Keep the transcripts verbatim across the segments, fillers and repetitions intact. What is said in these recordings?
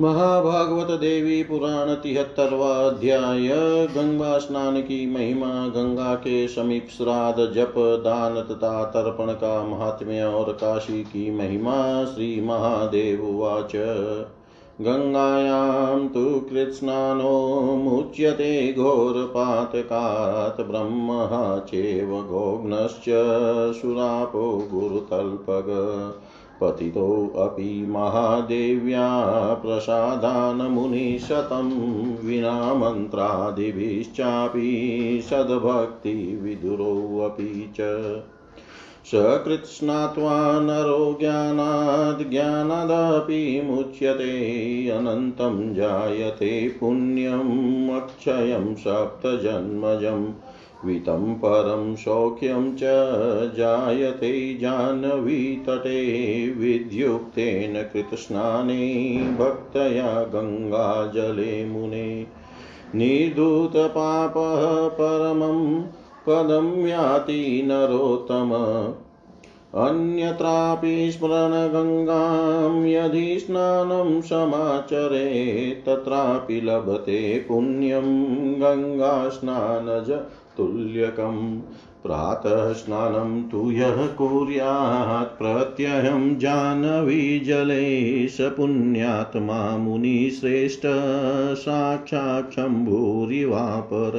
महाभागवत देवी पुराण तिहत्तरवा अध्याय गंगा स्नान की महिमा, गंगा के समीप श्राद्ध, जप, दान तथा तर्पण का महात्म्य और काशी की महिमा। श्री महादेव उवाच गंगायां तु कृत्स्नानो मुच्यते घोरपातकात् ब्रह्मः चैव गोग्नश्च सुरापो गुरुतल्पग पतितो अपि महादेव्या प्रसादान मुनिशतं विना मंत्रादिभिश्चापि सद्भक्ति विदुरो अपि च सकृत्स्नात्वा नरो ज्ञानाद् ज्ञानादपि मुच्यते अनन्तं जायते पुण्यम् अक्षयं सप्तजन्मजम् वितं परं सौख्यं च जायते जाह्नवी तटे विद्युक्तेन कृतस्नाने भक्तया गंगाजले मुने निर्धूतपापः परमं पदं याति नरोत्तम अन्यत्रापि स्मरन् गंगां यदि स्नानं समाचरे तत्रापि लभते पुण्यं गंगास्नानज तुल्यकं प्रातः स्नानं तु यः कुर्यात् प्रत्यहं जाह्नवी जले स पुण्यात्मा मुनिश्रेष्ठ साक्षात् शम्भुरिवापर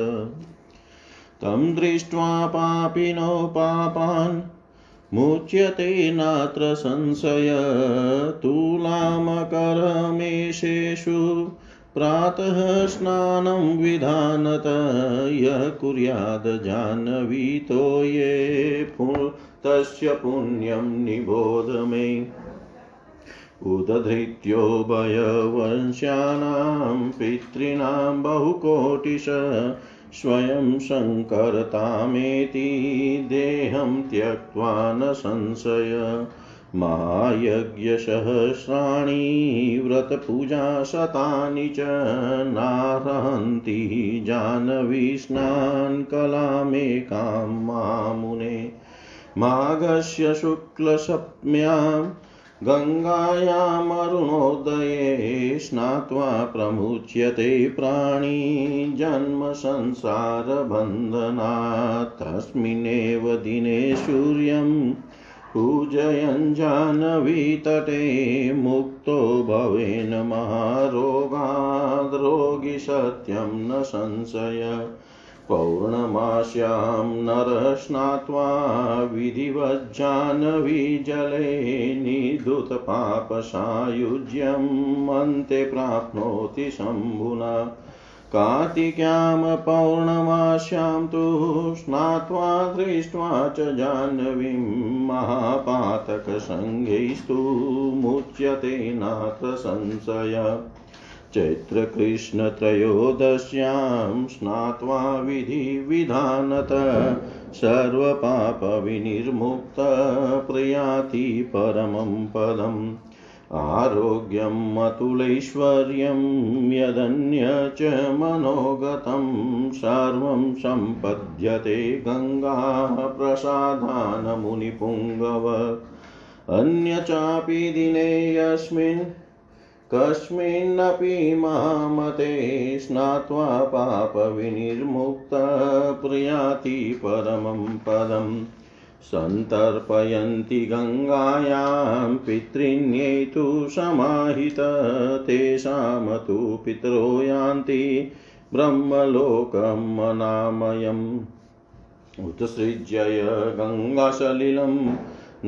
तं दृष्ट्वा पापिनो पापान् मुच्यते नात्र संशय तुलामकरमेशेषु प्रातः स्नानं विधानतः यः कुर्याद् जाह्नवीतो ये तस्य पुण्यं निबोध मे उदधृत्यो भयवंश्यानां पितॄणां बहुकोटिश स्वयं शङ्करतामेति देहं त्यक्त्वा न संशय महायज्ञसहस्राणि व्रतपूजा शतानि च नार्हन्ति जाह्नवी स्नान कलामेकां मामुने माघस्य शुक्लसप्तम्यां गंगायामरुणोदये स्नात्वा प्रमुच्यते प्राणी जन्म संसार बन्धनात् तस्मिन्नेव दिने सूर्यं पूजयन् जाह्नवीतटे मुक्तो भवेन महारोगाद् रोगी सत्यं न संशय पौर्णमास्यां नरः स्नात्वा विधिवत् जाह्नवीजले निधृतपापसायुज्यम् अन्ते प्राप्नोति शम्भुना कार्तिक्यां पौर्णमास्यां तु स्नात्वा दृष्ट्वा च जाह्नवीं महापातकसङ्घैस्तु मुच्यते नात्र संशय चैत्रकृष्णत्रयोदश्यां स्नात्वा विधिविधानतः सर्वपापविनिर्मुक्तः प्रयाति परमं पदम् आरोग्यम् अतुलैश्वर्यं यदन्यं च मनोगतं सर्वं सम्पद्यते गंगा प्रसादान मुनिपुङ्गव अन्य चापि दिने यस्मिन् कस्मिन्नपि महामते स्नात्वा पापविनिर्मुक्तः प्रयाति परमं पदं सन्तर्पयन्ति गंगायां पितृन्यै तु समाहितः तेषां तु पितरो यान्ति ब्रह्मलोकम् अनामयम् उत्सृज्य गंगासलिलं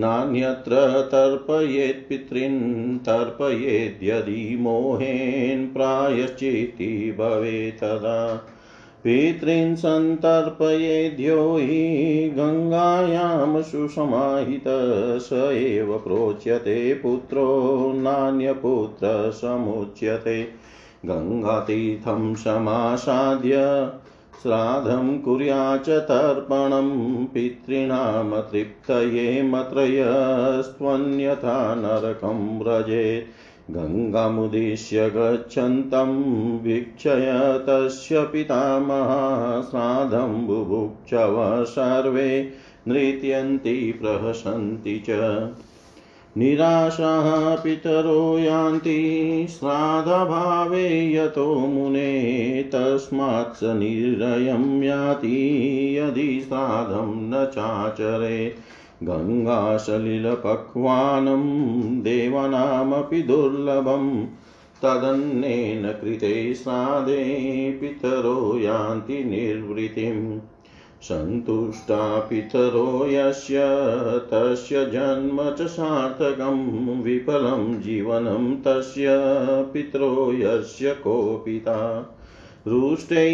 नान्यत्र तर्पयेत् पितृन् तर्पयेद् यदि मोहेन प्रायश्चित्ति भवेत् तदा पितृन् सन्तर्पयेद्यो हि गंगायां सुसमाहितः स एव प्रोच्यते पुत्रो नान्यपुत्रः समुच्यते गंगातीर्थं समासाद्य श्राद्धं कुर्याच तर्पणं पितॄणां तृप्तये मत्रयस्त्वन्यथा नरकं व्रजेत् गंगामुद्दिश्य गच्छन्तं वीक्षय तस्य पितामहः श्राद्धं बुभुक्षवः सर्वे नृत्यन्ति प्रहसन्ति च निराशाः पितरो यान्ति श्राद्धभावे यतो मुने तस्मात् स निर्दयं याति यदि श्राद्धं न चाचरेत्। गङ्गासलिलपक्वानं देवानामपि दुर्लभं तदन्नेन कृते श्राद्धे पितरो यान्ति निर्वृतिं। सन्तुष्टा पितरो यस्य तस्य जन्म च सार्थकं विफलं जीवनं तस्य पितरो यस्य कोपिता। रुष्टै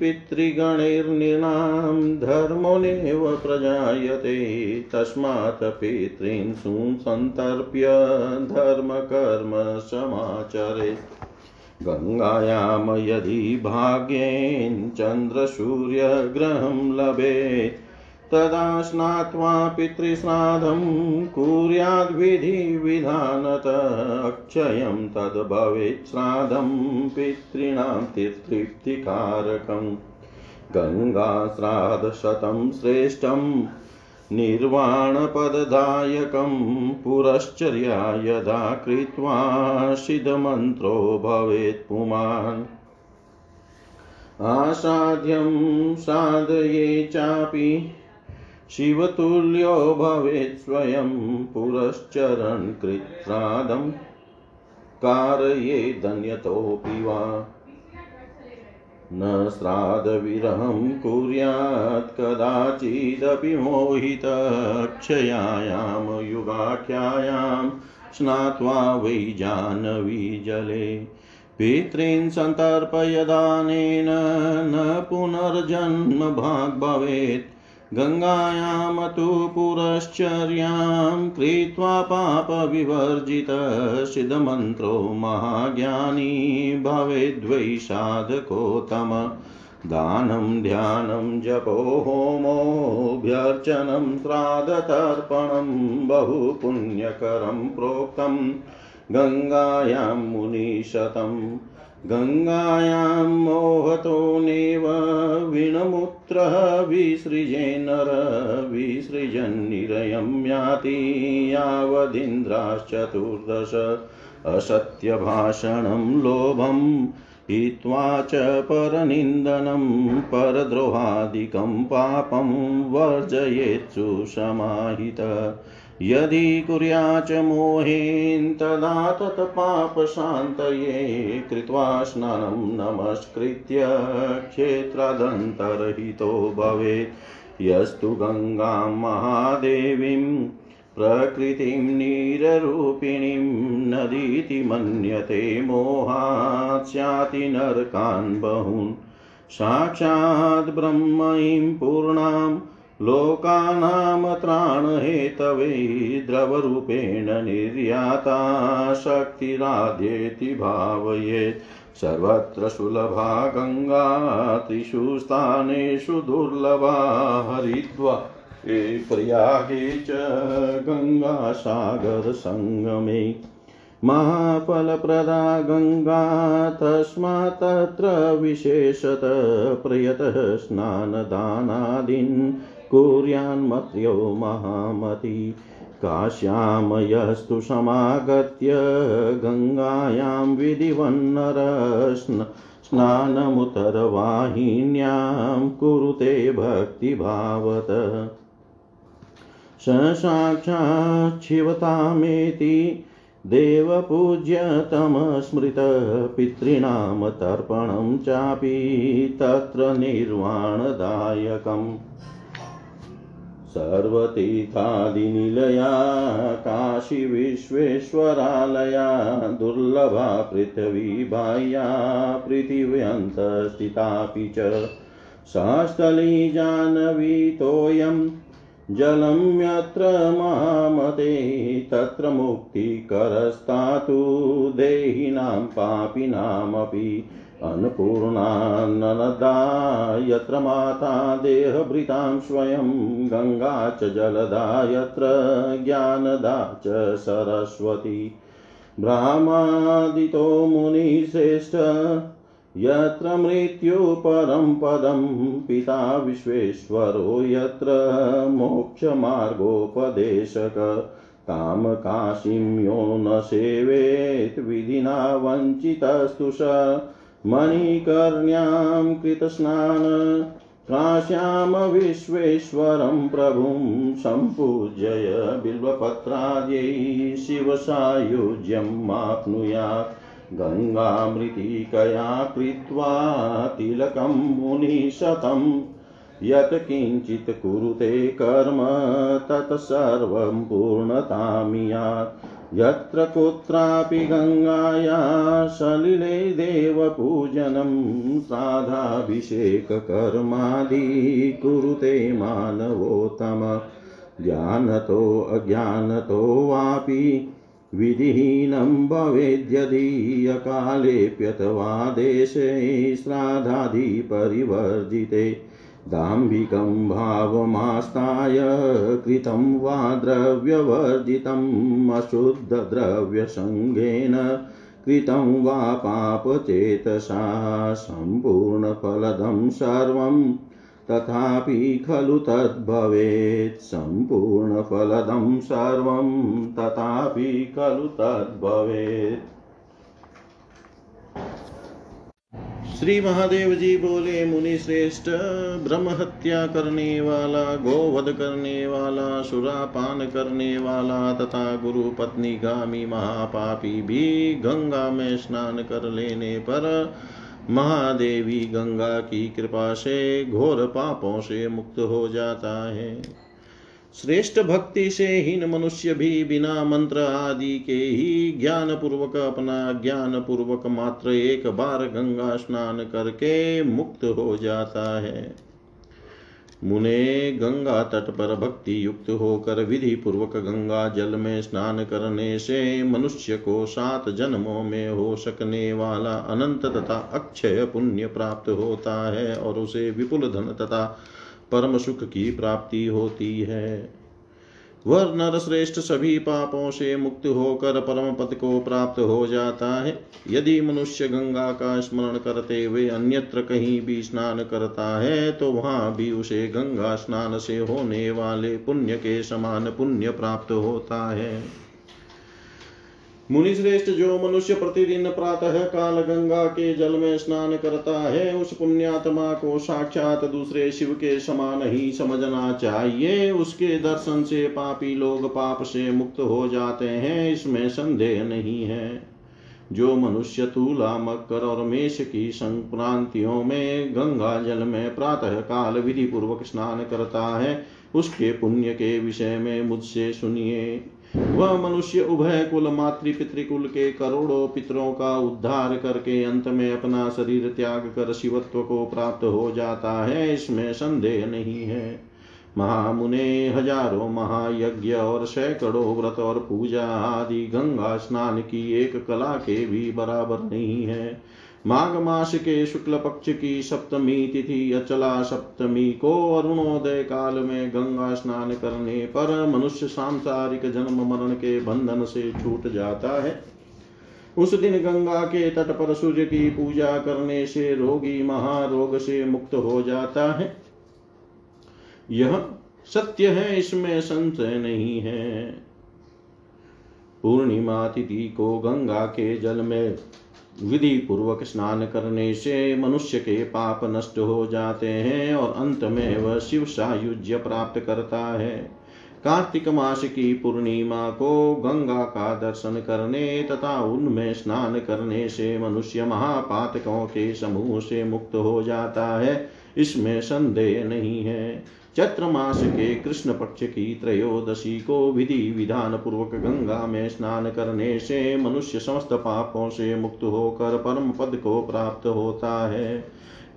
पितृगणैर्नृणां धर्मो नैव प्रजायते तस्मात् पितॄन् संतर्प्य धर्मकर्म समाचरेत्। गंगायां यदि भाग्येन चन्द्रसूर्यग्रहं लभेत् तदा स्नात्वा पितृश्राद्धं कुर्याद् विधिविधानतः। अक्षयं तद् भवेत् श्राद्धं पितॄणां तृप्तिकारकं। गङ्गाश्राद्धशतं श्रेष्ठं निर्वाणपददायकं पुरश्चर्या यदा कृत्वा सिद्धमन्त्रो भवेत् पुमान्। आसाध्यं साधये चापि शिवतुल्यो भवेत् स्वयं पुरश्चरण कृत्रादं कारये धन्यतोऽपि वा। न श्राद्धविरहं कुर्यात् कदाचिदपि मोहितः। क्षयायां युगाख्यायां स्नात्वा वै जाह्नवी जले पितॄन् सन्तर्पयदानेन न पुनर्जन्म भाग् भवेत्। गंगायां तु पुरश्चर्यां कृत्वा पापविवर्जितः सिद्धमन्त्रो महाज्ञानी भवेद्वै साधकोत्तमः। दानं ध्यानं जपो होमोऽभ्यर्चनं श्राद्धतर्पणं बहुपुण्यकरं प्रोक्तम्। गंगायां मुनिशतम्। गंगायां मोहतो नैव विणमुत्रः विसृजे नर विसृजन्निरयं याति यावदिन्द्राश्चतुर्दश। असत्यभाषणं लोभं हित्वा च परनिन्दनं परद्रोहादिकं पापं वर्जयेत् सुसमाहितः। यदि कुर्याच मोहेन तदा तत् पापशान्तये कृत्वा स्नानं नमस्कृत्य क्षेत्रादन्तरहितो भवेत्। यस्तु गंगां महादेवीं प्रकृतिं नीररूपिणीं नदीति मन्यते मोहात् स्याति नरकान् बहून्। साक्षात् ब्रह्मैं पूर्णाम् लोकानां त्राणहेतवे द्रवरूपेण निर्याता शक्तिराद्येति भावयेत्। सर्वत्र सुलभा गंगा त्रिषु स्थानेषु दुर्लभा। हरिद्वारे प्रयागे च गंगासागरसंगमे महाफलप्रदा गंगा तस्मात् तत्र विशेषतः प्रयतः स्नानदानादीन् कुर्यान्मत्यो महामती। काश्यां यस्तु समागत्य गंगायां विधिवन्नर स्नानमुत्तरवाहिन्यां कुरुते भक्तिभावत। स साक्षात् शिवतामेति देवपूज्यतम स्मृत। पितॄणां तर्पणं चापि तत्र निर्वाणदायकम्। सर्वतीर्थादिनिलया काशी विश्वेश्वरालया दुर्लभा पृथ्वी बाह्या पृथिव्यन्तस्थितापि च। सास्थली जाह्नवीतोऽयं जलं यत्र महामते तत्र मुक्तिकरस्तातु देहिनां पापिनामपि। अन्नपूर्णा ननदा यत्र माता देहभृतां स्वयं गंगा च जलदा यत्र ज्ञानदा च सरस्वती। ब्रह्मादितो मुनिश्रेष्ठ यत्र मृत्युपरं पदं पिता विश्वेश्वरो यत्र मोक्षमार्गोपदेशक। ताम काशीं यो न सेवेत् विधिना वञ्चितस्तु स मणिकर्ण्यां कृतस्नान काश्याम विश्वेश्वरं प्रभुं सम्पूज्य बिल्वपत्राद्यै शिवसायुज्यं माप्नुयात् गंगामृतिकया कृत्वा तिलकं मुनिशतं यत् किंचित् कुरुते कर्म तत् सर्वं पूर्णतामियात् यत्र कुत्रापि गंगाया सलिले देवपूजनं श्राद्धाभिषेककर्मादि कुरुते मानवोत्तम ज्ञानतो अज्ञानतो वापि विधिहीनं भवेद्यदि अकालेऽप्यथवा देशे श्राद्धादि परिवर्जिते दाम्भिकं भावमास्ताय कृतं वा द्रव्यवर्जितम् अशुद्धद्रव्यसंगेन कृतं वा पापचेतसा सम्पूर्णफलदं सर्वं तथापि खलु तद्भवेत् सम्पूर्णफलदं सर्वं तथापि खलु तद्भवेत्। श्री महादेव जी बोले, मुनि श्रेष्ठ, ब्रह्म हत्या करने वाला, गोवध करने वाला, सुरापान करने वाला तथा गुरु पत्नी गामी महापापी भी गंगा में स्नान कर लेने पर महादेवी गंगा की कृपा से घोर पापों से मुक्त हो जाता है। श्रेष्ठ भक्ति से हीन मनुष्य भी बिना मंत्र आदि के ही ज्ञान पूर्वक अपना ज्ञान पूर्वक मात्र एक बार गंगा स्नान करके मुक्त हो जाता है। मुने, गंगा तट पर भक्ति युक्त होकर विधि पूर्वक गंगा जल में स्नान करने से मनुष्य को सात जन्मों में हो सकने वाला अनंत तथा अक्षय पुण्य प्राप्त होता है और उसे विपुल धन तथा परम सुख की प्राप्ति होती है। वह नर श्रेष्ठ सभी पापों से मुक्त होकर परम पद को प्राप्त हो जाता है। यदि मनुष्य गंगा का स्मरण करते हुए अन्यत्र कहीं भी स्नान करता है तो वहाँ भी उसे गंगा स्नान से होने वाले पुण्य के समान पुण्य प्राप्त होता है। मुनि श्रेष्ठ, जो मनुष्य प्रतिदिन प्रातः काल गंगा के जल में स्नान करता है उस पुण्यात्मा को साक्षात दूसरे शिव के समान ही समझना चाहिए। उसके दर्शन से पापी लोग पाप से मुक्त हो जाते हैं, इसमें संदेह नहीं है। जो मनुष्य तूला, मकर और मेष की संक्रांतियों में गंगा जल में प्रातः काल विधि पूर्वक स्नान करता है उसके पुण्य के विषय में मुझसे सुनिए। वह मनुष्य उभय कुल मातृ पितृकुल के करोड़ों पितरों का उद्धार करके अंत में अपना शरीर त्याग कर शिवत्व को प्राप्त हो जाता है, इसमें संदेह नहीं है। महामुने, हजारों महायज्ञ और सैकड़ों व्रत और पूजा आदि गंगा स्नान की एक कला के भी बराबर नहीं है। माघ मास के शुक्ल पक्ष की सप्तमी तिथि अचला सप्तमी को अरुणोदय काल में गंगा स्नान करने पर मनुष्य सांसारिक जन्म मरण के बंधन से छूट जाता है। उस दिन गंगा के तट पर सूर्य की पूजा करने से रोगी महारोग से मुक्त हो जाता है, यह सत्य है, इसमें संशय नहीं है। पूर्णिमा तिथि को गंगा के जल में विधि पूर्वक स्नान करने से मनुष्य के पाप नष्ट हो जाते हैं और अंत में वह शिव सायुज्य प्राप्त करता है। कार्तिक मास की पूर्णिमा को गंगा का दर्शन करने तथा उनमें स्नान करने से मनुष्य महापातकों के समूह से मुक्त हो जाता है, इसमें संदेह नहीं है। चैत्र मास के कृष्ण पक्ष की त्रयोदशी को विधि विधान पूर्वक गंगा में स्नान करने से मनुष्य समस्त पापों से मुक्त होकर परम पद को प्राप्त होता है।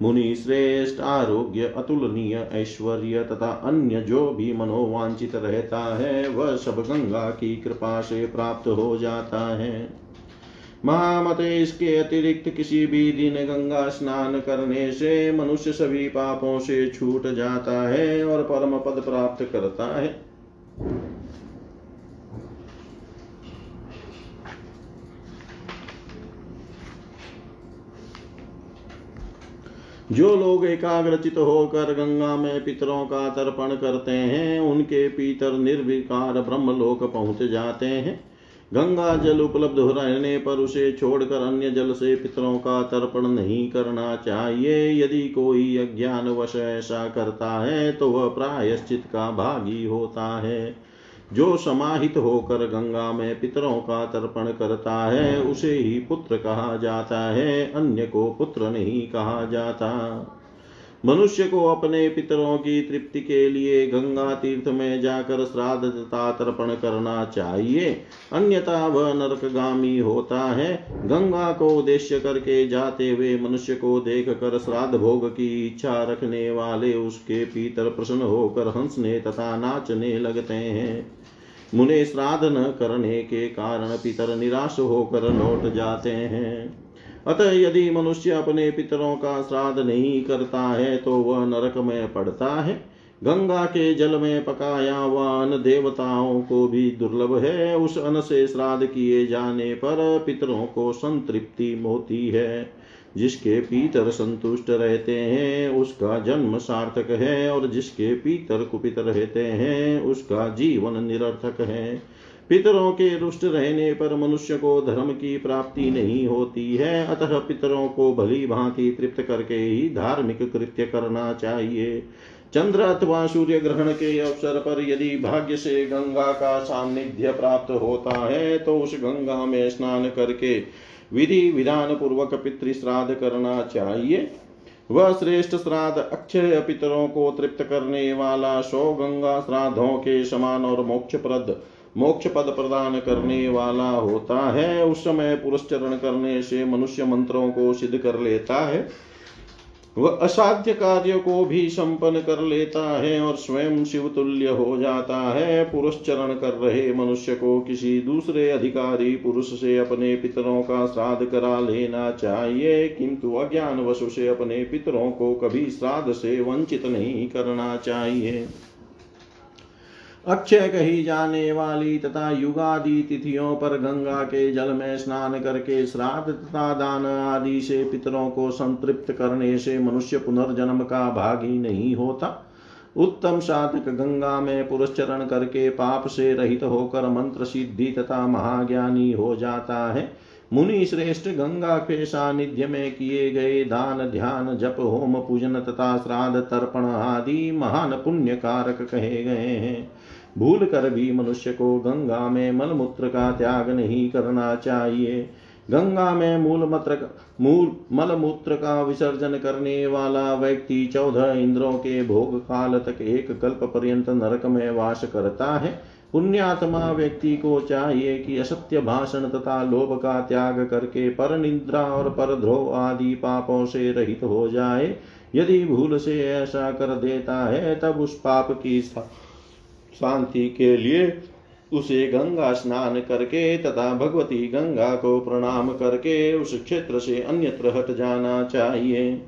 मुनि श्रेष्ठ, आरोग्य, अतुलनीय ऐश्वर्य तथा अन्य जो भी मनोवांछित रहता है वह सब गंगा की कृपा से प्राप्त हो जाता है। महामते, इसके अतिरिक्त किसी भी दिन गंगा स्नान करने से मनुष्य सभी पापों से छूट जाता है और परम पद प्राप्त करता है। जो लोग एकाग्रचित होकर गंगा में पितरों का तर्पण करते हैं उनके पितर निर्विकार ब्रह्मलोक पहुँच जाते हैं। गंगा जल उपलब्ध हो रहने पर उसे छोड़कर अन्य जल से पितरों का तर्पण नहीं करना चाहिए। यदि कोई अज्ञानवश ऐसा करता है तो वह प्रायश्चित का भागी होता है। जो समाहित होकर गंगा में पितरों का तर्पण करता है उसे ही पुत्र कहा जाता है, अन्य को पुत्र नहीं कहा जाता। मनुष्य को अपने पितरों की तृप्ति के लिए गंगा तीर्थ में जाकर श्राद्ध तथा तर्पण करना चाहिए, अन्यथा वह नरकगामी होता है। गंगा को उद्देश्य करके जाते हुए मनुष्य को देखकर श्राद्ध भोग की इच्छा रखने वाले उसके पितर प्रसन्न होकर हंसने तथा नाचने लगते हैं। मुने श्राद्ध न करने के कारण पितर निराश होकर लौट जाते हैं। अतः यदि मनुष्य अपने पितरों का श्राद्ध नहीं करता है तो वह नरक में पड़ता है। गंगा के जल में पकाया हुआ अन्न देवताओं को भी दुर्लभ है। उस अन्न से श्राद्ध किए जाने पर पितरों को संतृप्ति होती है। जिसके पितर संतुष्ट रहते हैं उसका जन्म सार्थक है और जिसके पितर कुपित रहते हैं उसका जीवन निरर्थक है। पितरों के रुष्ट रहने पर मनुष्य को धर्म की प्राप्ति नहीं होती है। अतः पितरों को भली भांति तृप्त करके ही धार्मिक कृत्य करना चाहिए। चंद्र अथवा सूर्य ग्रहण के अवसर पर यदि भाग्य से गंगा का सान्निध्य प्राप्त होता है तो उस गंगा में स्नान करके विधि विधान पूर्वक पितृ श्राद्ध करना चाहिए। वह श्रेष्ठ श्राद्ध अक्षय पितरों को तृप्त करने वाला सौ गंगा श्राद्धों के समान और मोक्षप्रद मोक्ष पद प्रदान करने वाला होता है। उस समय पुरस्चरण करने से मनुष्य मंत्रों को सिद्ध कर लेता है, वह असाध्य कार्य को भी संपन्न कर लेता है और स्वयं शिवतुल्य हो जाता है। पुरस्चरण कर रहे मनुष्य को किसी दूसरे अधिकारी पुरुष से अपने पितरों का श्राद्ध करा लेना चाहिए, किंतु अज्ञानवश उसे अपने पितरों को कभी श्राद्ध से वंचित नहीं करना चाहिए। अक्षय कही जाने वाली तथा युगादि तिथियों पर गंगा के जल में स्नान करके श्राद्ध तथा दान आदि से पितरों को संतृप्त करने से मनुष्य पुनर्जन्म का भागी नहीं होता। उत्तम साधक गंगा में पुरस्चरण करके पाप से रहित होकर मंत्र सिद्धि तथा महाज्ञानी हो जाता है। मुनि श्रेष्ठ गंगा के सानिध्य में किए गए दान ध्यान जप होम पूजन तथा श्राद्ध तर्पण आदि महान पुण्य कारक कहे गए हैं। भूल कर भी मनुष्य को गंगा में मलमूत्र का त्याग नहीं करना चाहिए। गंगा में मूल मत्र मूल मलमूत्र का विसर्जन करने वाला व्यक्ति चौदह इंद्रों के भोग काल तक एक कल्प पर्यंत नरक में वास करता है। पुण्यात्मा व्यक्ति को चाहिए कि असत्य भाषण तथा लोभ का त्याग करके पर निद्रा और परद्रोह आदि पापों से रहित हो जाए। यदि भूल से ऐसा कर देता है तब उस पाप की शांति के लिए उसे गंगा स्नान करके तथा भगवती गंगा को प्रणाम करके उस क्षेत्र से अन्यत्र हट जाना चाहिए।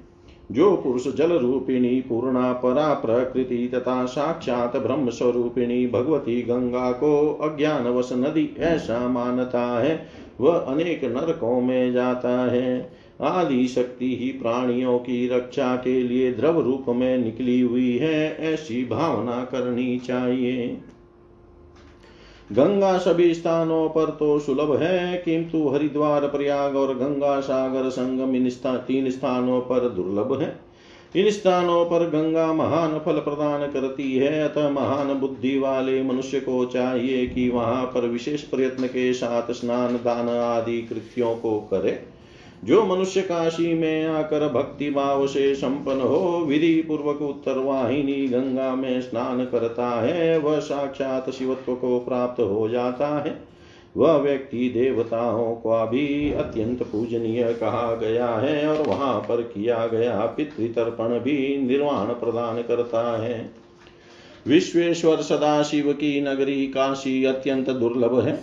जो पुरुष जल रूपिणी पूर्णा परा प्रकृति तथा साक्षात ब्रह्म स्वरूपिणी भगवती गंगा को अज्ञानवश नदी ऐसा मानता है वह अनेक नरकों में जाता है। आदि शक्ति ही प्राणियों की रक्षा के लिए द्रव रूप में निकली हुई है, ऐसी भावना करनी चाहिए। गंगा सभी स्थानों पर तो सुलभ है, किंतु हरिद्वार, प्रयाग और गंगा सागर संगम इन तीन स्थानों पर दुर्लभ है। इन स्थानों पर गंगा महान फल प्रदान करती है। अतः महान बुद्धि वाले मनुष्य को चाहिए कि वहां पर विशेष प्रयत्न के साथ स्नान दान आदि कृत्यों को करे। जो मनुष्य काशी में आकर भक्ति भाव से संपन्न हो विधि पूर्वक उत्तरवाहिनी गंगा में स्नान करता है वह साक्षात शिवत्व को प्राप्त हो जाता है। वह व्यक्ति देवताओं का भी अत्यंत पूजनीय कहा गया है और वहां पर किया गया पितृतर्पण भी निर्वाण प्रदान करता है। विश्वेश्वर सदाशिव की नगरी काशी अत्यंत दुर्लभ है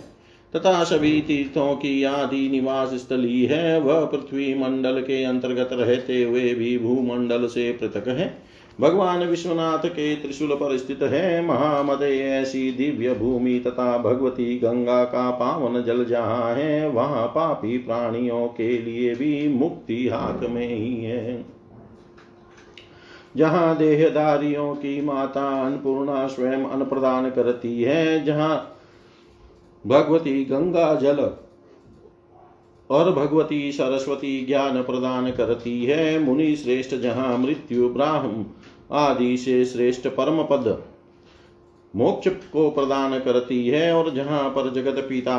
तथा सभी तीर्थों की आदि निवास स्थली है। वह पृथ्वी मंडल के अंतर्गत रहते हुए भी भूमंडल से पृथक है। भगवान विश्वनाथ के त्रिशूल पर स्थित है। महामदे ऐसी दिव्य भूमि तथा भगवती गंगा का पावन जल जहाँ है वहाँ पापी प्राणियों के लिए भी मुक्ति हाथ में ही है। जहाँ देहधारियों की माता अन्नपूर्णा स्वयं अन्न प्रदान करती है, जहाँ भगवती गंगा जल और भगवती सरस्वती ज्ञान प्रदान करती है, मुनि श्रेष्ठ जहाँ मृत्यु ब्राह्म आदि से श्रेष्ठ परम पद मोक्ष को प्रदान करती है, और जहाँ पर जगत पिता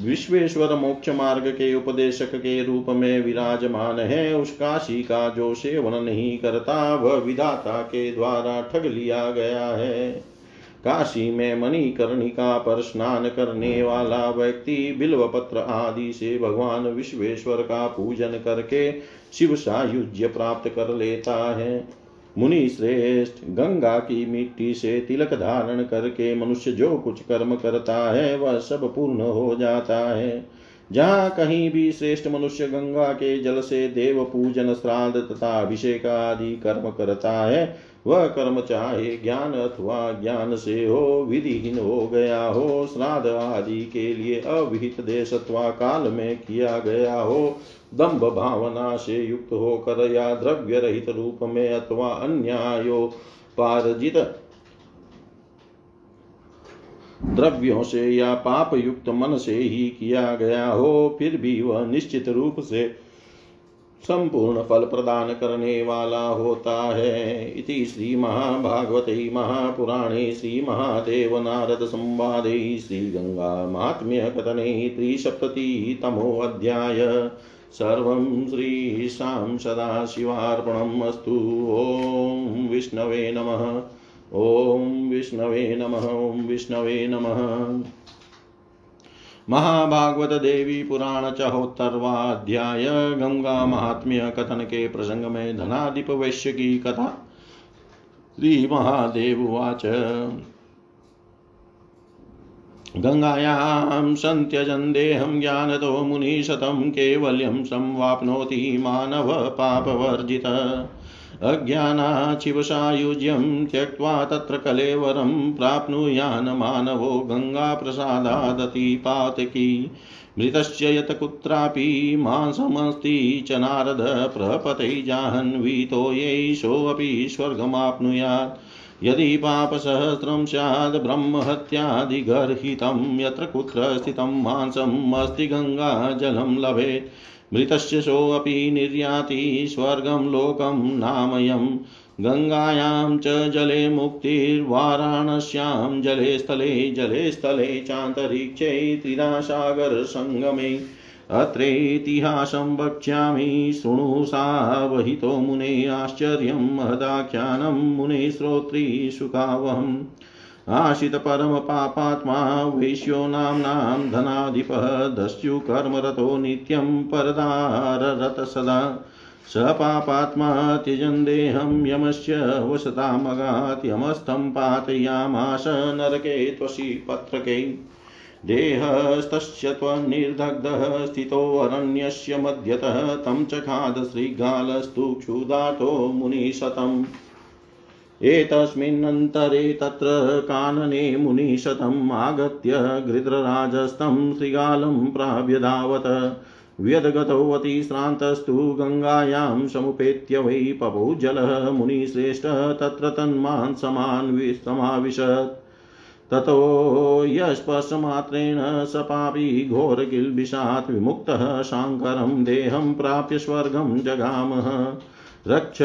विश्वेश्वर मोक्ष मार्ग के उपदेशक के रूप में विराजमान है, उस काशी का जो सेवन नहीं करता वह विधाता के द्वारा ठग लिया गया है। काशी में मणिकर्णिका पर स्नान करने वाला व्यक्ति बिल्वपत्र आदि से भगवान विश्वेश्वर का पूजन करके शिव सायुज्य प्राप्त कर लेता है। मुनि श्रेष्ठ गंगा की मिट्टी से तिलक धारण करके मनुष्य जो कुछ कर्म करता है वह सब पूर्ण हो जाता है। जहाँ कहीं भी श्रेष्ठ मनुष्य गंगा के जल से देव पूजन, श्राद्ध तथा अभिषेक आदि कर्म करता है, वह कर्म चाहे ज्ञान अथवा ज्ञान से हो, विधिहीन हो गया हो, श्राद्ध आदि के लिए अविहित देश अथवा काल में किया गया हो, दंभ भावना से युक्त होकर या द्रव्य रहित रूप में अथवा अन्यायोपार्जित द्रव्यों से या पाप युक्त मन से ही किया गया हो, फिर भी वह निश्चित रूप से संपूर्ण फल प्रदान करने वाला होता है। इति श्री महाभागवते महापुराणे श्री महादेव नारद संवादे श्री गंगा महात्म्य कथने त्रिसप्ततितमोऽध्याय। सर्वं श्री शाम सदाशिवार्पणम् अस्तु। ओम विष्णवे नमः। ओम विष्णवे नमः। ओम विष्णवे नमः। महाभागवत देवी पुराण चौहत्तरवां अध्याय गंगा महात्म्य कथन के प्रसंग में धनाधिप वैश्य की कथा। श्री महादेव उवाच। गंगायां संत्यजन् देहं ज्ञानतो मुनिः शतं केवल्यं संवाप्नोति मानव पापवर्जितः। अज्ञानाच्छिव सायुज्यं त्यक्त्वा तत्र कलेवरं प्राप्नुयान् मानवो गंगाप्रसादादति पातकी। मृतस्य यत् कुत्रापि मांसमस्ति च नारद प्रपते जाह्नवीतो येषोऽपि स्वर्गमाप्नुयात्। यदि पापसहस्रं स्याद् ब्रह्महत्यादिगर्हितं यत्र कुत्र स्थितं मांसम् अस्ति गंगाजलं लभेत्। मृतस्य सोऽपि निर्याति स्वर्गं लोकं नामयम्। गंगायां च जले मुक्तिर्वाराणस्यां जले स्थले जले स्थले चान्तरिक्षे त्रिधा सागरसङ्गमे। अत्रेतिहासं वक्ष्यामि शृणु सावहितो मुने। आश्चर्यं महदाख्यानं मुने श्रोत्री सुखावहम्। आशित परम पापात्मा वैश्यो नाम्नां धनाधिपः। दस्यु कर्मरतो नित्यं परदाररत सदा। स पापात्मा त्यजन् देहं यमस्य वसतामगात्। यमस्थं पातयामास नरके त्वसि पत्रके। देहस्तस्य त्वन्निर्दग्धः स्थितो अरण्यस्य मध्यतः। तं च खाद श्रीगालस्तु क्षुधातो मुनिशतम्। एतस्मिन्नन्तरे तत्र कानने मुनिशतम् आगत्य गृध्रराजस्तं श्रीगालं प्राव्यधावत। व्यदगतोऽतिश्रान्तस्तु गंगायां समुपेत्य वै पपौ जलः। मुनिश्रेष्ठः तत्र तन्मान् समान् समाविशत्। ततो यस्पर्शमात्रेण स पापी घोरकिल्बिषात् विमुक्तः। शाङ्करं देहं प्राप्य स्वर्गं जगामः। रक्ष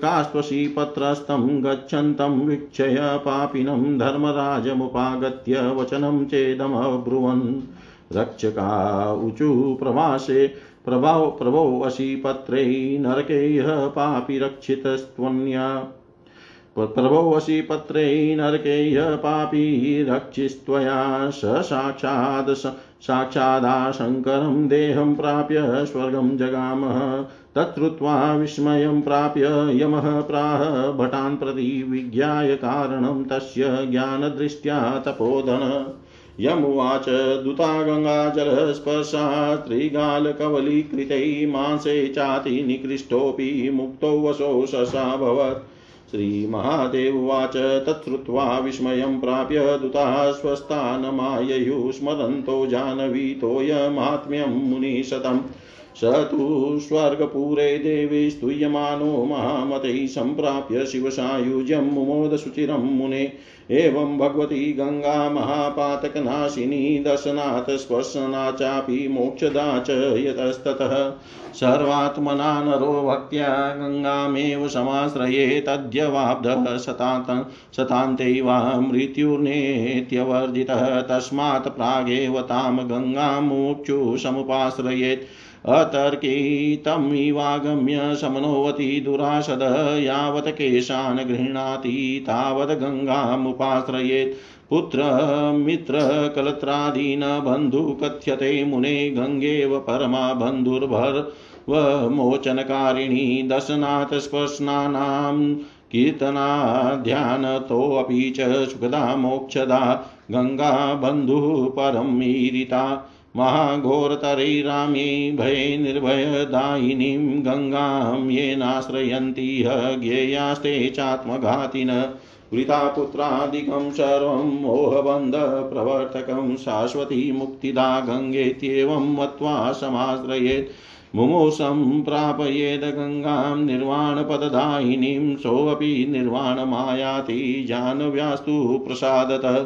कास्त्वसि पत्रस्तं गच्छन्तं वीक्षय पापिनं धर्मराजमुपागत्य वचनं चेदमब्रुवन्। रक्षका ऊचु प्रभासे प्रभाव प्रभो असि पत्रे नरकेह पापी रक्षितस्त्वन्या। प्रभो वशी पत्रे नरके यः पापी रक्षिस्त्वया। स साक्षाद साक्षादा शङ्करं देहं प्राप्य स्वर्गं जगामः। तत्रुत्वा विस्मयं प्राप्य यमः प्राह भटान् प्रति विज्ञाय कारणं तस्य ज्ञानदृष्ट्या तपोधन। यमुवाच दुता गंगाजलस्पर्शात् त्रिगालकवलीकृते मांसे चाति निकृष्टोऽपि मुक्तो वशो ससाभवत्। श्रीमहादेव उवाच। तच्छ्रुत्वा विस्मयं प्राप्य दूताः स्वस्थानमाययुः स्मरन्तो जानवीतो यमात्म्यं मुनिशतम्। स तु स्वर्गपुरे देवी स्तूयमानो महामतैः सम्प्राप्य शिवसायुज्यं मुमोद सुचिरं मुने। एवं भगवती गंगा महापातकनाशिनी दर्शनात् स्पर्शनात् चापि मोक्षदाच यतस्ततः सर्वात्मना नरो भक्त्या गंगामेव समाश्रयेत् तद्यवाब्धः शतान्तं शतान्ते वा मृत्युर्नेत्यवर्जितः। तस्मात् प्रागेव तां गंगां मुमुक्षु समुपाश्रयेत्। अतर्कितमिवागम्य समनोवती दुराशद यावत् केशान् गृह्णाति तावत् गंगामुपाश्रयेत्। पुत्र मित्र कलत्रादीन बंधु कथ्यते मुने। गंगेव परमा बंधुर्भवमोचनकारिणी दर्शनात् स्पर्शनानां कीर्तना ध्यानतोऽपि च सुखदा मोक्षदा गंगा बंधु परं ईरिता। महाघोरतरैराम्यै भये निर्भयदायिनीं गंगां ये नाश्रयन्ति ज्ञेयास्ते चात्मघातिनः। वृतापुत्रादिकं सर्वं मोहबन्धप्रवर्तकं शाश्वती मुक्तिदा गङ्गेत्येवं मत्वा समाश्रयेत्। मुमुक्षं प्रापयेद गंगां निर्वाणपददायिनीं सोऽपि निर्वाणमायाति जाह्नव्यास्तु प्रसादतः।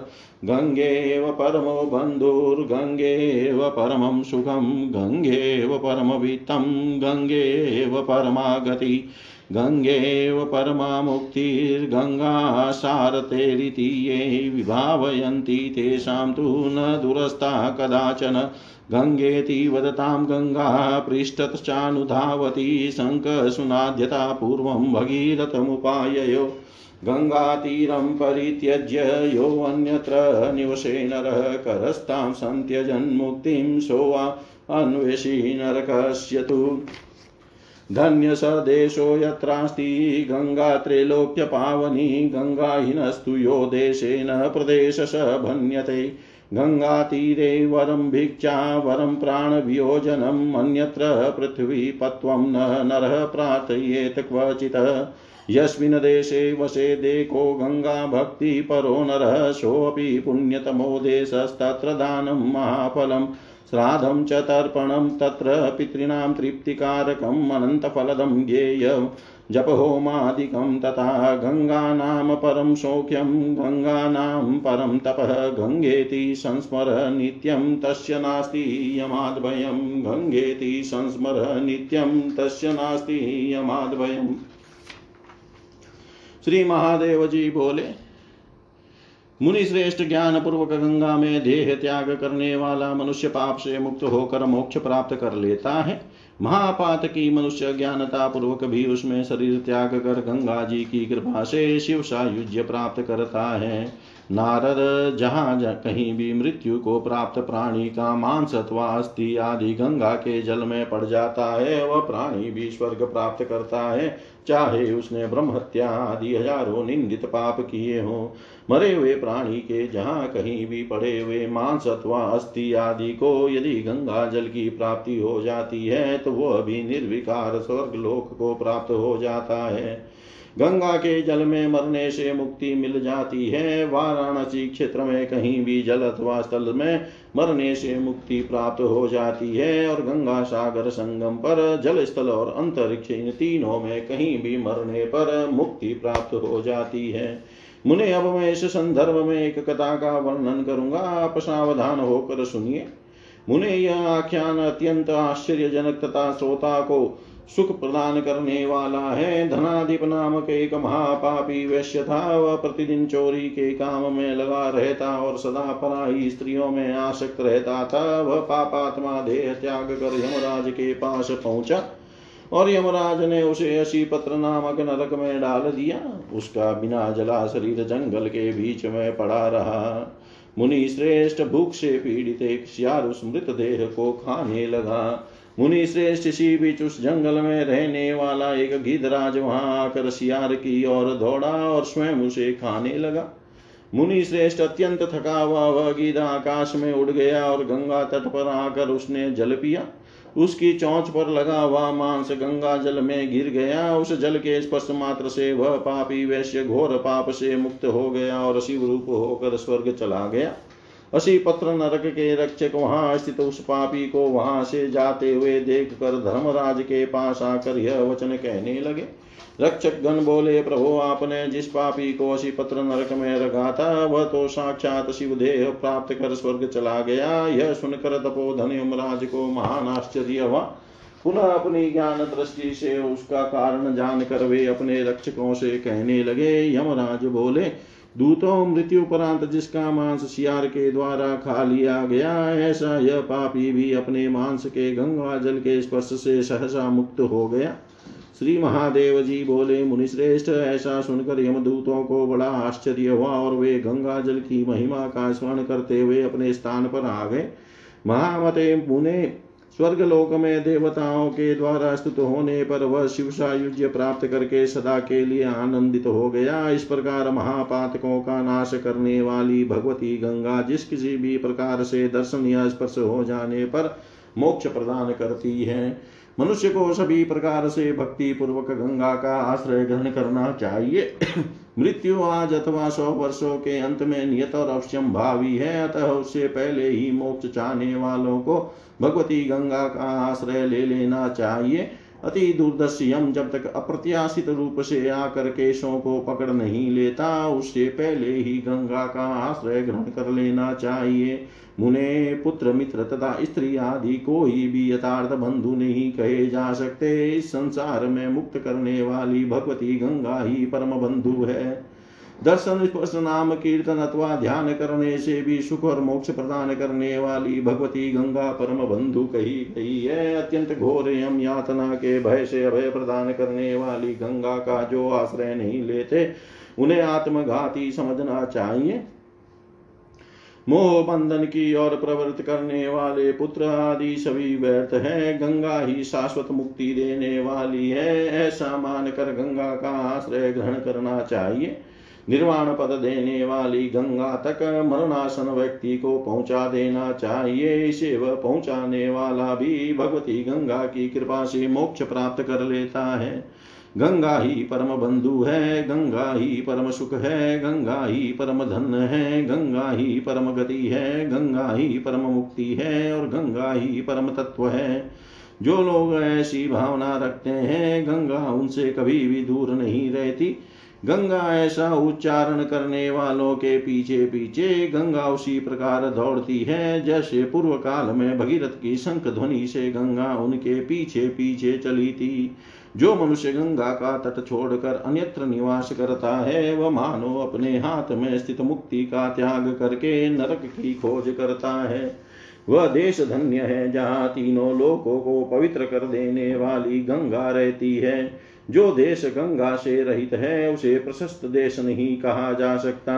गंगेव परमो बन्धुर्गंगेव परमं सुखं गंगेव परमवित्तं गंगेव परमा गतिः गंगेव परमा मुक्तिर्गंगा सारतेरिति ये विभावयन्ति तेषां तु न दुरस्ता कदाचन। गंगेति वदतां गंगा पृष्ठतश्चानुधावति शङ्कसुनाद्यता पूर्वं भगीरथमुपाययो। गंगातीरं परित्यज्य यो अन्यत्र निवसे नरः करस्तां सन्त्यजन् मुक्तिं सोवा अन्वेषि नरकस्य तु। धन्य स देशो यत्रास्ति गंगा त्रैलोक्य पावनी। गंगाहीनस्तु यो देशेन प्रदेश स भन्यते। गंगातीरे वरं भिक्षा वरं प्राणवियोजनम् अन्यत्र पृथ्वीपत्वं न नरः प्रार्थयेत क्वचित्। यस्मिन् देशे वसेदेको गंगा भक्तिपरो नरः सोऽपि पुण्यतमो देशस्तत्र दानं महाफलम् श्राद्धं च तर्पणं तत्र पितॄणां तृप्तिकारकम् अनन्तफलदं ज्ञेयं जपहोमादिकं तथा। गंगानां परं सौख्यं गंगानां परं तपः। गंगेति संस्मर नित्यं तस्य नास्ति यमाद्भयं गंगेति संस्मर नित्यं तस्य नास्ति यमाद्भयम्। श्री महादेव जी बोले, मुनिश्रेष्ठ ज्ञान पूर्वक गंगा में देह त्याग करने वाला मनुष्य पाप से मुक्त होकर मोक्ष प्राप्त कर लेता है। महापात की मनुष्य ज्ञानता पूर्वक भी उसमें शरीर त्याग कर गंगा जी की कृपा से शिव सायुज्य प्राप्त करता है। नारद, जहाँ कहीं भी मृत्यु को प्राप्त प्राणी का मांस अथवा अस्थि आदि गंगा के जल में पड़ जाता है, वह प्राणी भी स्वर्ग प्राप्त करता है, चाहे उसने ब्रह्म हत्या आदि हजारों निंदित पाप किए हों। मरे हुए प्राणी के जहाँ कहीं भी पड़े हुए मांस अथवा अस्थि आदि को यदि गंगा जल की प्राप्ति हो जाती है तो वह भी निर्विकार स्वर्गलोक को प्राप्त हो जाता है। गंगा के जल में मरने से मुक्ति मिल जाती है। वाराणसी क्षेत्र में कहीं भी जल अथवा स्थल में मरने से मुक्ति प्राप्त हो जाती है और गंगा सागर संगम पर जल स्थल और अंतरिक्ष इन तीनों में कहीं भी मरने पर मुक्ति प्राप्त हो जाती है। मुने, अब मैं इस संदर्भ में एक कथा का वर्णन करूंगा, आप सावधान होकर सुनिए। मुने, यह आख्यान अत्यंत आश्चर्यजनक तथा श्रोता को सुख प्रदान करने वाला है। धनाधिप नामक एक महापापी वैश्य था। वह प्रतिदिन चोरी के काम में लगा रहता और सदा पराई स्त्रियों में आसक्त रहता था। वह पापात्मा देह त्याग कर यमराज के पास पहुंचा और यमराज ने उसे अशी पत्र नामक नरक में डाल दिया। उसका बिना जला शरीर जंगल के बीच में पड़ा रहा। मुनि श्रेष्ठ भूख से पीड़ित एक श्यार उस मृतदेह को खाने लगा। मुनि श्रेष्ठ इसी बीच उस जंगल में रहने वाला एक गिद्धराज वहां आकर सियार की ओर दौड़ा और स्वयं उसे खाने लगा। मुनि श्रेष्ठ अत्यंत थका हुआ वह गिद्ध आकाश में उड़ गया और गंगा तट पर आकर उसने जल पिया। उसकी चोंच पर लगा हुआ मांस गंगा जल में गिर गया। उस जल के स्पर्श मात्र से वह पापी वैश्य घोर पाप से मुक्त हो गया और शिवरूप होकर स्वर्ग चला गया। असी पत्र नरक के रक्षक वहां स्थित उस पापी को वहां से जाते हुए देख कर धर्मराज के पास आकर यह वचन कहने लगे। रक्षक गण बोले, प्रभो आपने जिस पापी को असी पत्र नरक में रखा था वह तो साक्षात शिवदेह प्राप्त कर स्वर्ग चला गया। यह सुनकर तपोधन यमराज को महान आश्चर्य हुआ। पुनः अपनी ज्ञान दृष्टि से उसका कारण जानकर वे अपने रक्षकों से कहने लगे। यमराज बोले, दूतों, मृत्यु परांत जिसका मांस सियार के द्वारा खा लिया गया ऐसा यह पापी भी अपने मांस के गंगा जल के स्पर्श से सहसा मुक्त हो गया। श्री महादेव जी बोले, मुनिश्रेष्ठ, ऐसा सुनकर यमदूतों को बड़ा आश्चर्य हुआ और वे गंगा जल की महिमा का स्मरण करते हुए अपने स्थान पर आ गए। महामते मुने, स्वर्गलोक में देवताओं के द्वारा स्तुत होने पर वह शिव सायुज्य प्राप्त करके सदा के लिए आनंदित हो गया। इस प्रकार महापातकों का नाश करने वाली भगवती गंगा जिस किसी भी प्रकार से दर्शन या स्पर्श हो जाने पर मोक्ष प्रदान करती है। मनुष्य को सभी प्रकार से भक्ति पूर्वक गंगा का आश्रय ग्रहण करना चाहिए। मृत्यु आज अथवा सौ वर्षों के अंत में नियत और अवश्यंभावी है, अतः उससे पहले ही मोक्ष चाहने वालों को भगवती गंगा का आश्रय ले लेना चाहिए। अति दुर्दश्य यम जब तक अप्रत्याशित रूप से आकर केशों को पकड़ नहीं लेता उससे पहले ही गंगा का आश्रय ग्रहण कर लेना चाहिए। मुने, पुत्र, मित्र तथा स्त्री आदि कोई भी यथार्थ बंधु नहीं कहे जा सकते। इस संसार में मुक्त करने वाली भगवती गंगा ही परम बंधु है। दर्शन, स्पर्श, नाम कीर्तन अथवा ध्यान करने से भी सुख और मोक्ष प्रदान करने वाली भगवती गंगा परम बंधु कही गई है। अत्यंत घोर यम यातना के भय से अभय प्रदान करने वाली गंगा का जो आश्रय नहीं लेते उन्हें आत्मघाती समझना चाहिए। मोह बंधन की ओर प्रवृत्त करने वाले पुत्र आदि सभी व्यर्थ है। गंगा ही शाश्वत मुक्ति देने वाली है, ऐसा मानकर गंगा का आश्रय ग्रहण करना चाहिए। निर्वाण पद देने वाली गंगा तक मरणासन व्यक्ति को पहुंचा देना चाहिए। इसे वह पहुंचाने वाला भी भगवती गंगा की कृपा से मोक्ष प्राप्त कर लेता है। गंगा ही परम बंधु है, गंगा ही परम सुख है, गंगा ही परम धन है, गंगा ही परम गति है, गंगा ही परम मुक्ति है और गंगा ही परम तत्व है। जो लोग ऐसी भावना रखते हैं गंगा उनसे कभी भी दूर नहीं रहती। गंगा ऐसा उच्चारण करने वालों के पीछे पीछे गंगा उसी प्रकार दौड़ती है जैसे पूर्व काल में भगीरथ की शंख ध्वनि से गंगा उनके पीछे पीछे चली थी। जो मनुष्य गंगा का तट छोड़कर अन्यत्र निवास करता है वह मानो अपने हाथ में स्थित मुक्ति का त्याग करके नरक की खोज करता है। वह देश धन्य है जहाँ तीनों लोकों को पवित्र कर देने वाली गंगा रहती है। जो देश गंगा से रहित है उसे प्रशस्त देश नहीं कहा जा सकता।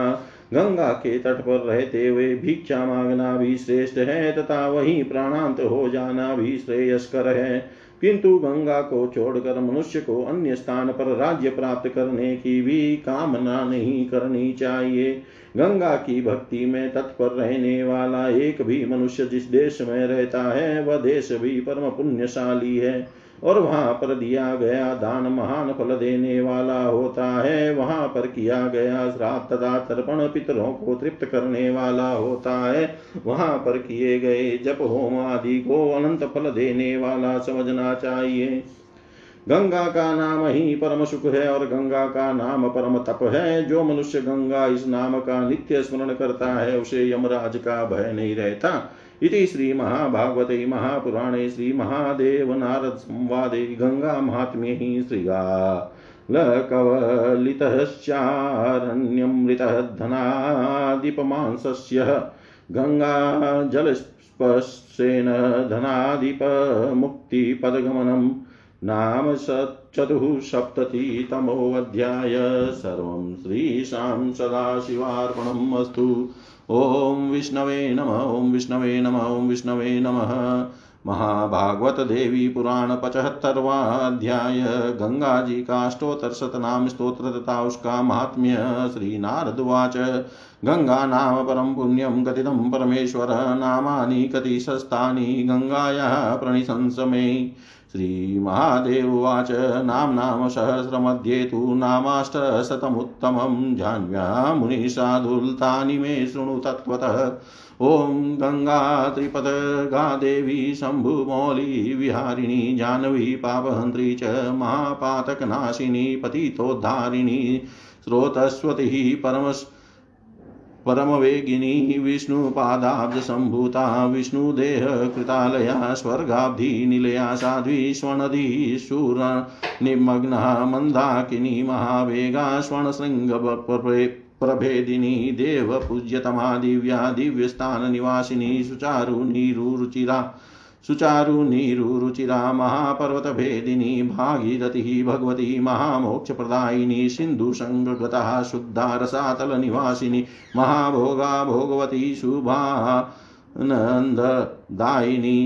गंगा के तट पर रहते हुए भिक्षा मांगना भी श्रेष्ठ है तथा वहीं प्राणांत हो जाना भी श्रेयस्कर है, किंतु गंगा को छोड़कर मनुष्य को अन्य स्थान पर राज्य प्राप्त करने की भी कामना नहीं करनी चाहिए। गंगा की भक्ति में तत्पर रहने वाला एक भी मनुष्य जिस देश में रहता है वह देश भी परम पुण्यशाली है और वहाँ पर दिया गया दान महान फल देने वाला होता है। वहाँ पर किया गया श्राद्ध तथा तर्पण पितरों को तृप्त करने वाला होता है। वहाँ पर किए गए जप होम आदि को अनंत फल देने वाला समझना चाहिए। गंगा का नाम ही परम सुख है और गंगा का नाम परम तप है। जो मनुष्य गंगा इस नाम का नित्य स्मरण करता है उसे यमराज का भय नहीं रहता। इति श्री महाभागवते महापुराणे श्री महादेव नारद संवादे गंगा महात्म्ये हि श्रीगालकवलितश्चारण्यमृतः धनादिपमांसस्य गंगा जलस्पर्शेन धनादिपमुक्तिपदगमनम् नाम चतुःसप्ततितमोऽध्याय। सर्वं श्रीशां सदाशिवार्पणम् अस्तु। ओम विष्णवे नमः, ओम विष्णवे नमः, ओम विष्णवे नमः। महाभागवत देवी पुराण पचहत्तरवा अध्याय। गंगा जी का स्तोत्र, सतनाम स्तोत्र तथा उसका महात्म्य। श्री नारद उवाच, गंगा नाम परम पुण्यम कथितं परमेश्वर, नामानि कतिशस्तानि गंगायाः प्रणिशंस मे। श्री महादेव उवाच, नाम्नां सहस्रमध्ये तु नामाष्टशतमुत्तमं। जान्व्या मुनिसाधुल्तानि मे शृणु तत्त्वतः। ओं गंगा त्रिपद गा देवी शंभुमौली विहारिणी जानवी पापहंत्री च महापातकनाशिनी पतितोद्धारिणी स्रोतस्वती परमस् परमवेगिनी विष्णुपादाब्जसम्भूता विष्णुदेहकृतालया स्वर्गाब्धि निलया साध्वी स्वर्णदी शूरा निमग्ना मंदाकिनी महावेगा स्वर्णशृंग प्रभेदिनी देवपूज्यतमा दिव्या दिव्यस्थाननिवासिनी सुचारु नीरुरुचिरा सुचारु नीरुरुचिरा महापर्वतभेदिनी भागीरथी भगवती महामोक्षप्रदायिनी सिन्धुसंगता शुद्धा रसातलनिवासिनी महाभोगा भोगवती शुभानन्ददायिनी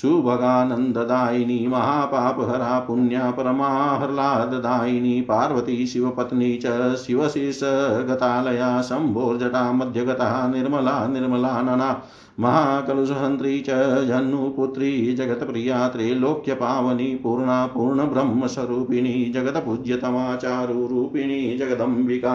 शुभगानन्ददायिनी महापापहरा पुण्या परमाह्लाददायिनी पार्वती शिवपत्नी च शिवशीर्षगतालया शम्भोर्जटा मध्यगता निर्मला निर्मलानना महाकलुषहन्त्री च जन्नुपुत्री जगत्प्रिया त्रैलोक्यपावनी पूर्णा पूर्णब्रह्मस्वरूपिणी जगत्पूज्यतमा चारुरूपिणी जगदम्बिका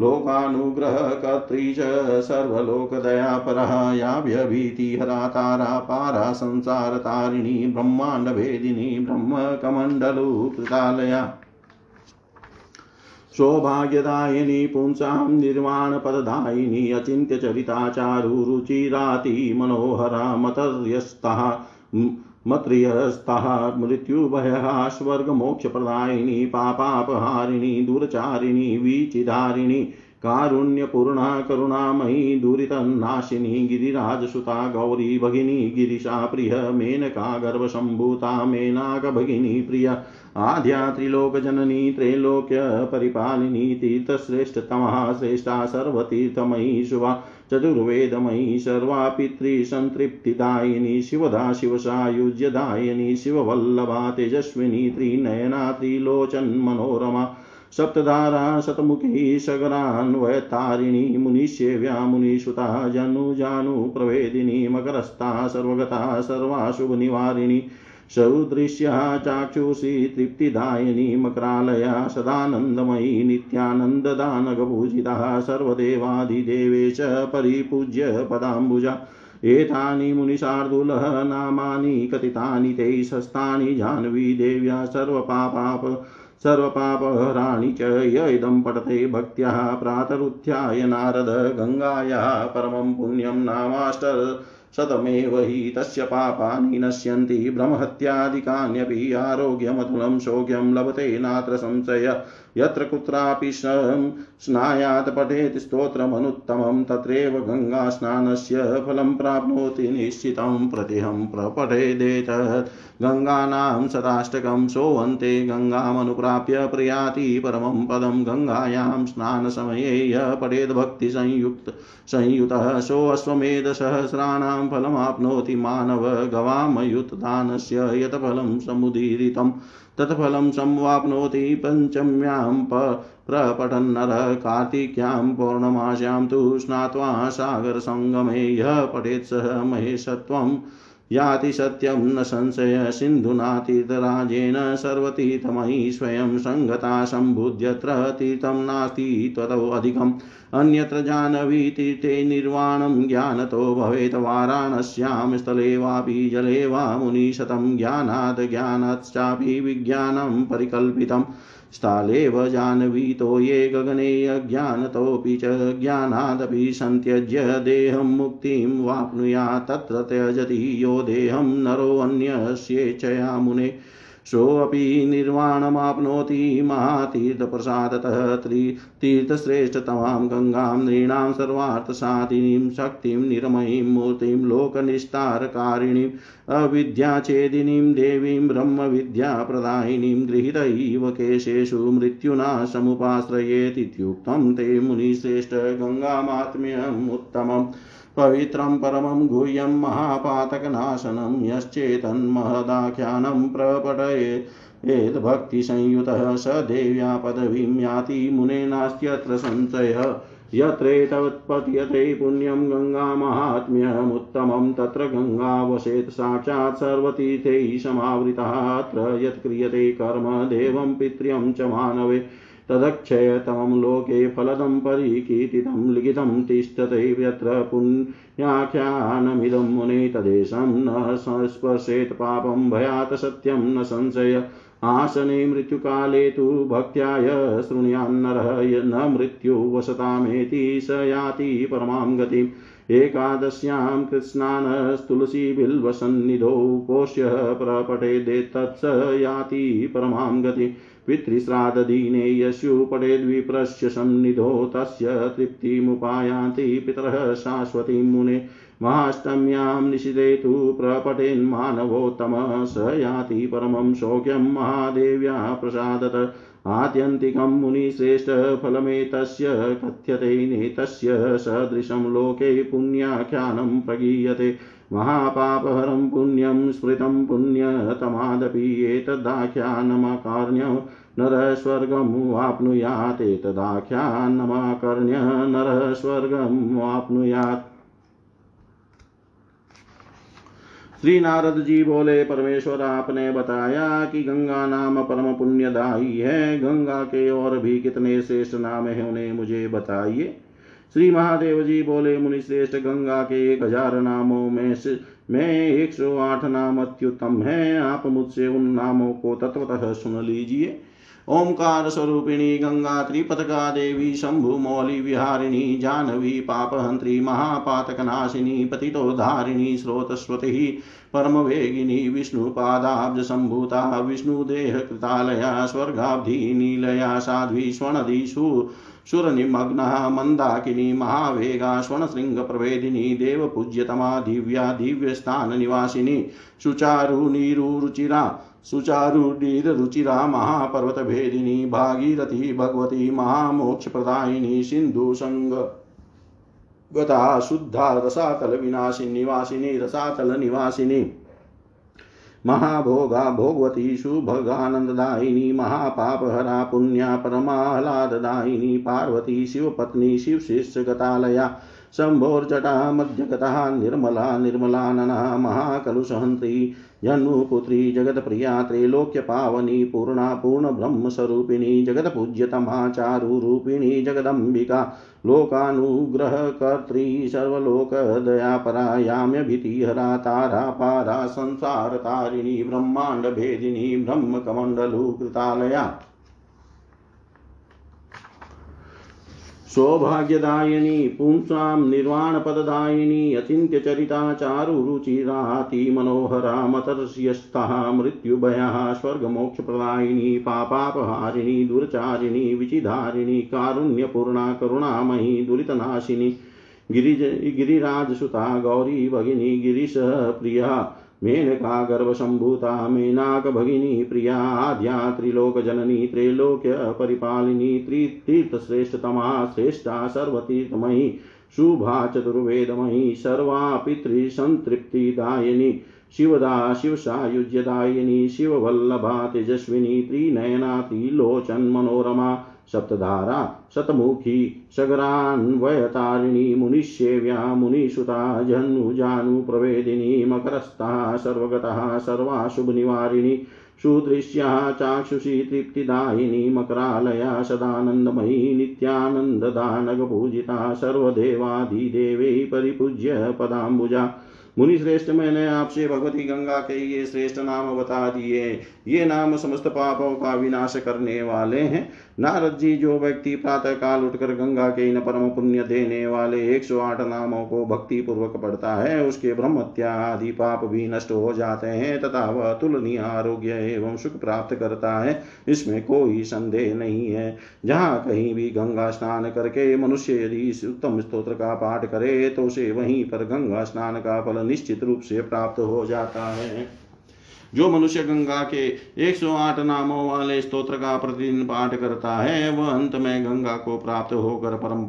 लोकानुग्रहकर्त्री च सर्वलोकदयापरः या भयभीतिहरा तारा पारा संसारतारिणी ब्रह्माण्डभेदिनी ब्रह्मकमण्डलुकृतालया सौभाग्यदायिनी पुंसां निर्वाणपददायिनी अचिन्त्यचरिता चारुरुचिराति मनोहरा मतर्यस्तः मत्रियस्ता मृत्युभयः स्वर्गमोक्षप्रदायिनी पापापहारिणी दुरचारिणी वीचिधारिणी कारुण्यपूर्णा करुणामयी दुरितन्नाशिनी गिरिराजसुता गौरी भगिनी गिरीशा प्रिय मेनका गर्वसम्भूता मेनाक भगिनी प्रिय आद्या त्रिलोकजननी त्रैलोक्य परिपालिनी तीर्थश्रेष्ठतमः श्रेष्ठा सर्वतीर्थमयी शुभा चतुर्वेदमयी सर्वा पितृसंतृप्तिदायिनी शिवदा शिवसायुज्यदायिनी शिववल्लभा तेजस्विनी त्रिनयना त्रिलोचन मनोरमा सप्तधारा शतमुखी सगरान्वयतारिणी मुनिसेव्या मुनिसुता जनुजानुप्रवेदिनी मकरस्था सर्वगता सर्वाशुभनिवारिणी सौदृश्या चाक्षुषी तृप्तिदायिनी मकरालया सदानन्दमयी नित्यानन्ददानकपूजिता सर्वदेवाधिदेवेश परिपूज्य पदाम्बुजा एतानि मुनिशार्दूलः नामानि कथितानि ते शस्तानि जाह्नवी देव्या सर्वपापाप सर्वपापहराणि च य इदं पठते भक्त्या प्रातरुत्थाय नारद गंगायाः परमं पुण्यं नामाष्टर शतमेव हि तस्य पापानि नश्यन्ति ब्रह्महत्यादिकान्यपि आरोग्यमतुलं सौख्यं लभते नात्र संशय यत्र कुत्रापि स्नायात् पठेत् स्तोत्रमनुत्तमं तत्रैव गंगास्नानस्य फलं प्राप्नोति निश्चितं प्रतिहं प्रपठेदेत गंगानां सदाष्टकं सोवन्ते गंगामनुप्राप्य प्रयाति परमं पदं गंगायां स्नानसमये यः पठेद् भक्तिसंयुक्त संयुतः सोऽश्वमेधसहस्राणां फलमाप्नोति मानव गवामयुतदानस्य यत् फलं समुदीरितं तत्फलं संवाप्नोति पंचम्यां प्रपठन्नरः कार्तिक्यां पौर्णमास्यां तु स्नात्वा सागरसंगमे यः पठेत् सः महेशत्वं याति सत्यं न संशय सिन्धुनातीतराजेन सर्वतीर्थमयी स्वयं संगता सम्भूत्यत्र तीर्थं नास्ति ततो अधिकम् अन्यत्र जाह्नवी तीर्थे निर्वाणं ज्ञानतो भवेत् वाराणस्यां स्थले वापि जले वा मुनिशतं ज्ञानात् ज्ञानाच्चापि विज्ञानं परिकल्पितं स्थलेव जाह्नवीतो ये गगने अज्ञानतोऽपि च ज्ञानादपि संत्यज्य देहं मुक्तिं वाप्नुयात् तत्र त्यजति यो देहं नरो अन्यस्येच्छया मुने सोऽपि निर्वाणमाप्नोति महातीर्थप्रसादतः तीर्थश्रेष्ठतमां गंगां नृणां सर्वार्थसाधिनीं शक्तिं निरमयीं मूर्तिं लोकनिस्तारकारिणीं अविद्याच्छेदिनीं देवीं ब्रह्मविद्याप्रदायिनीं गृहीतैव केशेषु मृत्युना समुपाश्रयेतित्युक्तं ते मुनिश्रेष्ठ गंगामात्म्यम् उत्तमम् पवित्रं परमं गुह्यं महापातकनाशनं यश्चेतन्महदाख्यानं प्रपठयेत् भक्तिसंयुतः स देव्या पदवीं याति मुनेनास्त्यत्र संशयः यत्रेतवत्पद्यते पुण्यं गंगामाहात्म्यमुत्तमं तत्र गंगा वसेत् साक्षात् सर्वतीर्थैः समावृतः अत्र यत्क्रियते कर्म देवं पितृं च मानवे तदक्षयतमं लोके फलदं परीकीर्तितं लिखितं तिष्ठते यत्र पुण्यं याख्यानमिदं मुने तदेशं न संस्पर्शेत पापं भयात् सत्यं न संशय आसने मृत्युकाले तु भक्त्याय शृणुयान्नरः न मृत्यु वसतामेति स याति परमां गतिम् एकादश्यां कृत्स्नानस्तुलसी बिल्वसन्निधौ पोष्य प्रपठेदे तत्स याति परमां गतिम् पितृश्राद्धदीने यस्यु पठेद्विप्रस्य सन्निधो तस्य तृप्तिमुपायान्ति पितरः शाश्वतीं मुने महाष्टम्यां निशिते तु प्रपठेन्मानवोत्तमः स याति परमं सौख्यं महादेव्या प्रसादत आत्यन्तिकं मुनिश्रेष्ठ फलमेतस्य कथ्यते नेतस्य सदृशं लोके पुण्याख्यानं प्रगीयते महापापहरं पुण्यं स्मृतं पुण्यतमादपि एतदाख्यानमाकर्ण्य नरः स्वर्गं वाप्नुयात् एतदाख्यानमाकर्ण्य नरः स्वर्गं वाप्नुयात्। श्री नारद जी बोले, परमेश्वर आपने बताया कि गंगा नाम परम पुण्यदायी है। गंगा के और भी कितने श्रेष्ठ नाम हैं, उन्हें मुझे बताइए। श्री महादेव जी बोले, मुनिश्रेष्ठ गंगा के एक हजार नामों में से मैं एक सौ आठ नाम अत्युत्तम हैं। आप मुझसे उन नामों को तत्वतः सुन लीजिए। ओंकार स्वरूपिणी गंगा त्रिपथका देवी शंभु मौली विहारिणी जाह्नवी पापहंत्री महापातकनाशिनी पतितोद्धारिणी स्रोतस्वती परमवेगिनी विष्णुपादाब्ज संभूता विष्णुदेहकृतालया स्वर्गाब्धि नीलया साध्वी स्वर्णदिषु सुरनिमग्ना मंदाकिनी महावेगा स्वर्णशृंग प्रवेदिनी देवपूज्यतमा दिव्या दिव्यस्थान निवासिनी सुचारु नीरुरुचिरा सुचारुरुचिरा महापर्वत भेदिनी भागीरथी भगवती महामोक्ष प्रदायिनी सिंधु संगता शुद्धा रसातल विनाशिनी निवासिनी रसातल निवासिनी महाभोगा भोगवती शुभगानंददायिनी महापापहरा पुण्या परमाह्लाददायिनी पार्वती शिवपत्नी शिवशिष्यगतालया शंभोर्जटा मध्यगता निर्मला निर्मलानना महाकलुषहंत्री जन्मपुत्री जगत्प्रिया त्रैलोक्य पावनी पूर्णा पूर्ण ब्रह्मस्वरूपिणी जगत्पूज्यतमा चारुरूपिणी जगदंबिका लोकानुग्रहकर्त्री सर्वलोकदयापरा याम्यभितिहरा तारा पारा संसारतारिणी ब्रह्माण्डभेदिनी ब्रह्मकमण्डलूकृतालया सौभाग्यदायिनी पुंसां निर्वाणपददायिनी अचिन्त्यचरिता चारुरुचिराति मनोहरा मतर्ष्यस्ता मृत्युभया स्वर्गमोक्षप्रदायिनी पापापहारिणी दुर्चारिणी विचिधारिणी कारुण्यपूर्णा करुणामयी दुरितनाशिनी गिरिज गिरिराजसुता गौरी भगिनी गिरीश प्रिया मेनका गर्भसंभूता मेनाक भगिनी प्रिया आद्या त्रिलोकजननी त्रैलोक्य परिपालिनी त्रितीर्थश्रेष्ठतमा श्रेष्ठा सर्वतीर्थमयी शुभा चतुर्वेदमयी सर्वा पितृसंतृप्तिदायिनी शिवदा शिवसायुज्यदायिनी शिववल्लभा तेजस्विनी त्रिनयना त्रिलोचन मनोरमा सप्तधारा शतमुखी सगरान्वयतारिणी मुनिसेव्या मुनिसुता जन्नुजानु प्रवेदिनी मकरस्था सर्वगतः सर्वाशुभनिवारिणी शूदृश्या चाक्षुषी तृप्तिदायिनी मकरालया सदानन्दमयी नित्यानन्ददानकपूजिता सर्वदेवाधिदेवे परिपूज्य पदाम्बुजा। मुनिश्रेष्ठ, मैंने आपसे भगवती गंगा के ये श्रेष्ठ नाम बता दिए। ये नाम समस्त पापों का विनाश करने वाले हैं। नारद जी, जो व्यक्ति प्रातः काल उठकर गंगा के इन परम पुण्य देने वाले एक सौ आठ नामों को भक्ति पूर्वक पढ़ता है, उसके ब्रह्म हत्या आदि पाप भी नष्ट हो जाते हैं तथा वह तुलनीय आरोग्य एवं सुख प्राप्त करता है, इसमें कोई संदेह नहीं है। जहाँ कहीं भी गंगा स्नान करके मनुष्य यदि इस उत्तम स्तोत्र का पाठ करे तो उसे वहीं पर गंगा स्नान का फल निश्चित रूप से प्राप्त हो जाता है। जो मनुष्य गंगा के एक सौ आठ नामों वाले स्तोत्र का प्रतिदिन पाठ करता है वह अंत में गंगा को प्राप्त होकर परम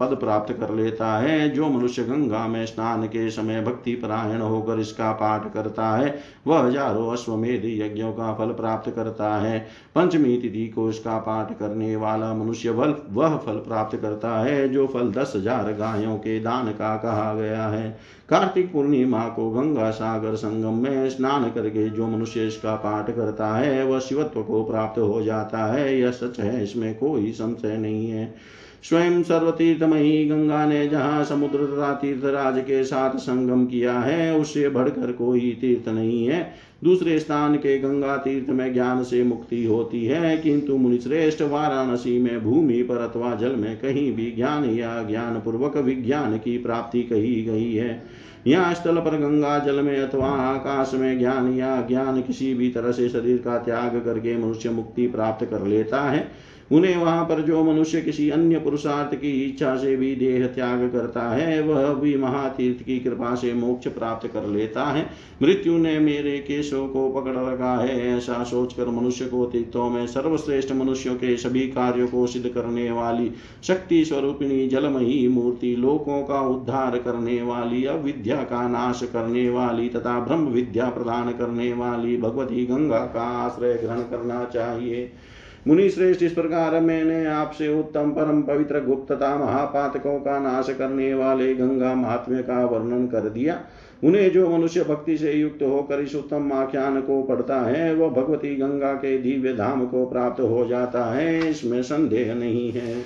पद प्राप्त कर लेता है। जो मनुष्य गंगा में स्नान के समय भक्ति परायण होकर इसका पाठ करता है वह हजारों अश्वमेध यज्ञों का फल प्राप्त करता है। पंचमी तिथि को इसका पाठ करने वाला मनुष्य वह फल प्राप्त करता है जो फल दस हजार गायों के दान का कहा गया है। कार्तिक पूर्णिमा को गंगा सागर संगम में स्नान करके जो मनुष्य इसका पाठ करता है वह शिवत्व को प्राप्त हो जाता है। यह सच है, इसमें कोई संशय नहीं है। स्वयं सर्वतीर्थमयी गंगा ने जहाँ समुद्र तथा तीर्थराज के साथ संगम किया है, उससे बढ़कर कोई तीर्थ नहीं है। दूसरे स्थान के गंगा तीर्थ में ज्ञान से मुक्ति होती है, किंतु मुनिश्रेष्ठ वाराणसी में भूमि पर अथवा जल में कहीं भी ज्ञान या ज्ञान पूर्वक विज्ञान की प्राप्ति कही गई है। यहाँ स्थल पर गंगा जल में अथवा आकाश में ज्ञान या ज्ञान किसी भी तरह से शरीर का त्याग करके मनुष्य मुक्ति प्राप्त कर लेता है। उन्हें वहां पर जो मनुष्य किसी अन्य पुरुषार्थ की इच्छा से भी देह त्याग करता है, वह भी महातीर्थ की कृपा से मोक्ष प्राप्त कर लेता है। मृत्यु ने मेरे केशों को पकड़ रखा है, ऐसा सोचकर मनुष्य को तीर्थों में सर्वश्रेष्ठ मनुष्यों के सभी कार्यों को सिद्ध करने वाली शक्ति स्वरूपिणी जलमयी मूर्ति, लोकों का उद्धार करने वाली, अविद्या का नाश करने वाली तथा ब्रह्म विद्या प्रदान करने वाली भगवती गंगा का आश्रय ग्रहण करना चाहिए। मुनि श्रेष्ठ, इस प्रकार मैंने आपसे उत्तम परम पवित्र गुप्त तथा महापातकों का नाश करने वाले गंगा महात्म्य का वर्णन कर दिया। उन्हें जो मनुष्य भक्ति से युक्त होकर इस उत्तम आख्यान को पढ़ता है, वह भगवती गंगा के दिव्य धाम को प्राप्त हो जाता है, इसमें संदेह नहीं है।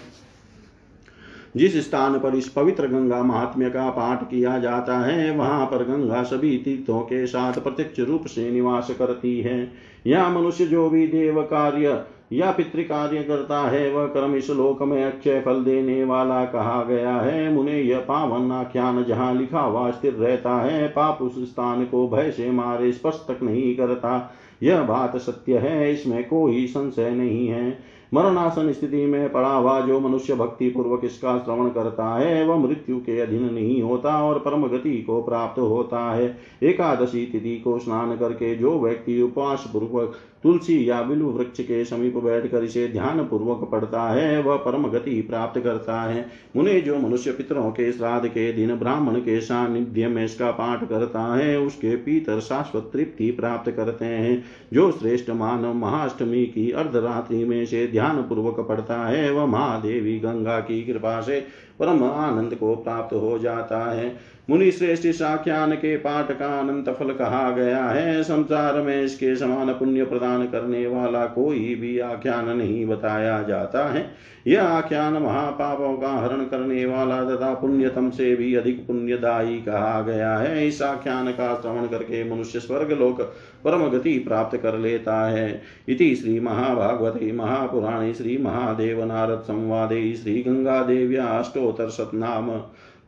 जिस स्थान पर इस पवित्र गंगा महात्म्य का पाठ किया जाता है, वहां पर गंगा सभी तीर्थों के साथ प्रत्यक्ष रूप से निवास करती है। यह मनुष्य जो भी देव कार्य या पितृ कार्य करता है, वह कर्म इस लोक में अक्षय फल देने वाला कहा गया है। मुने, यह पावन आख्यान जहाँ लिखा हुआ स्थिर रहता है, पाप उस स्थान को भय से मारे स्पष्ट तक नहीं करता, यह बात सत्य है, इसमें कोई संशय नहीं है। मरणासन स्थिति में पड़ा हुआ जो मनुष्य भक्ति पूर्वक इसका श्रवण करता है, वह मृत्यु के अधीन नहीं होता और परम गति को प्राप्त होता है। एकादशी तिथि को स्नान करके जो व्यक्ति उपवास पूर्वक तुलसी या बिल्व वृक्ष के समीप बैठकर इसे ध्यान पूर्वक पढ़ता है, वह परम गति प्राप्त करता है। उन्हें जो मनुष्य पितरों के श्राद्ध के दिन ब्राह्मण के सानिध्य में इसका पाठ करता है, उसके पितर शाश्वत तृप्ति प्राप्त करते हैं। जो श्रेष्ठ मानव महाअष्टमी की अर्धरात्रि में से ध्यान पूर्वक पढ़ता है, वह महादेवी गंगा की कृपा से परम आनंद को प्राप्त हो जाता है। मुनि श्रेष्ठ, इस आख्यान के पाठ का अनंत फल कहा गया है। संसार में इसके समान पुण्य प्रदान करने वाला कोई भी आख्यान नहीं बताया जाता है। यह आख्यान महापापों का हरण करने वाला तथा पुण्यतम से भी अधिक पुण्यदायी कहा गया है। इस आख्यान का श्रवण करके मनुष्य स्वर्गलोक परम गति प्राप्त कर लेता है। इति श्री महाभागवते महापुराणे श्री महादेव नारद संवादे श्री गंगा देव्या अष्टोत्तर शतनाम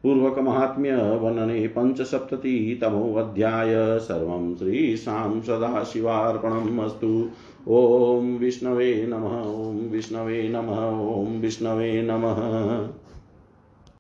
पूर्वक महात्म्य वर्णने पंचसप्तति तमोऽध्याय सर्वं श्रीशां सदाशिवार्पणमस्तु। ओम विष्णवे नमः। ओम विष्णवे नमः। ओम विष्णवे नमः।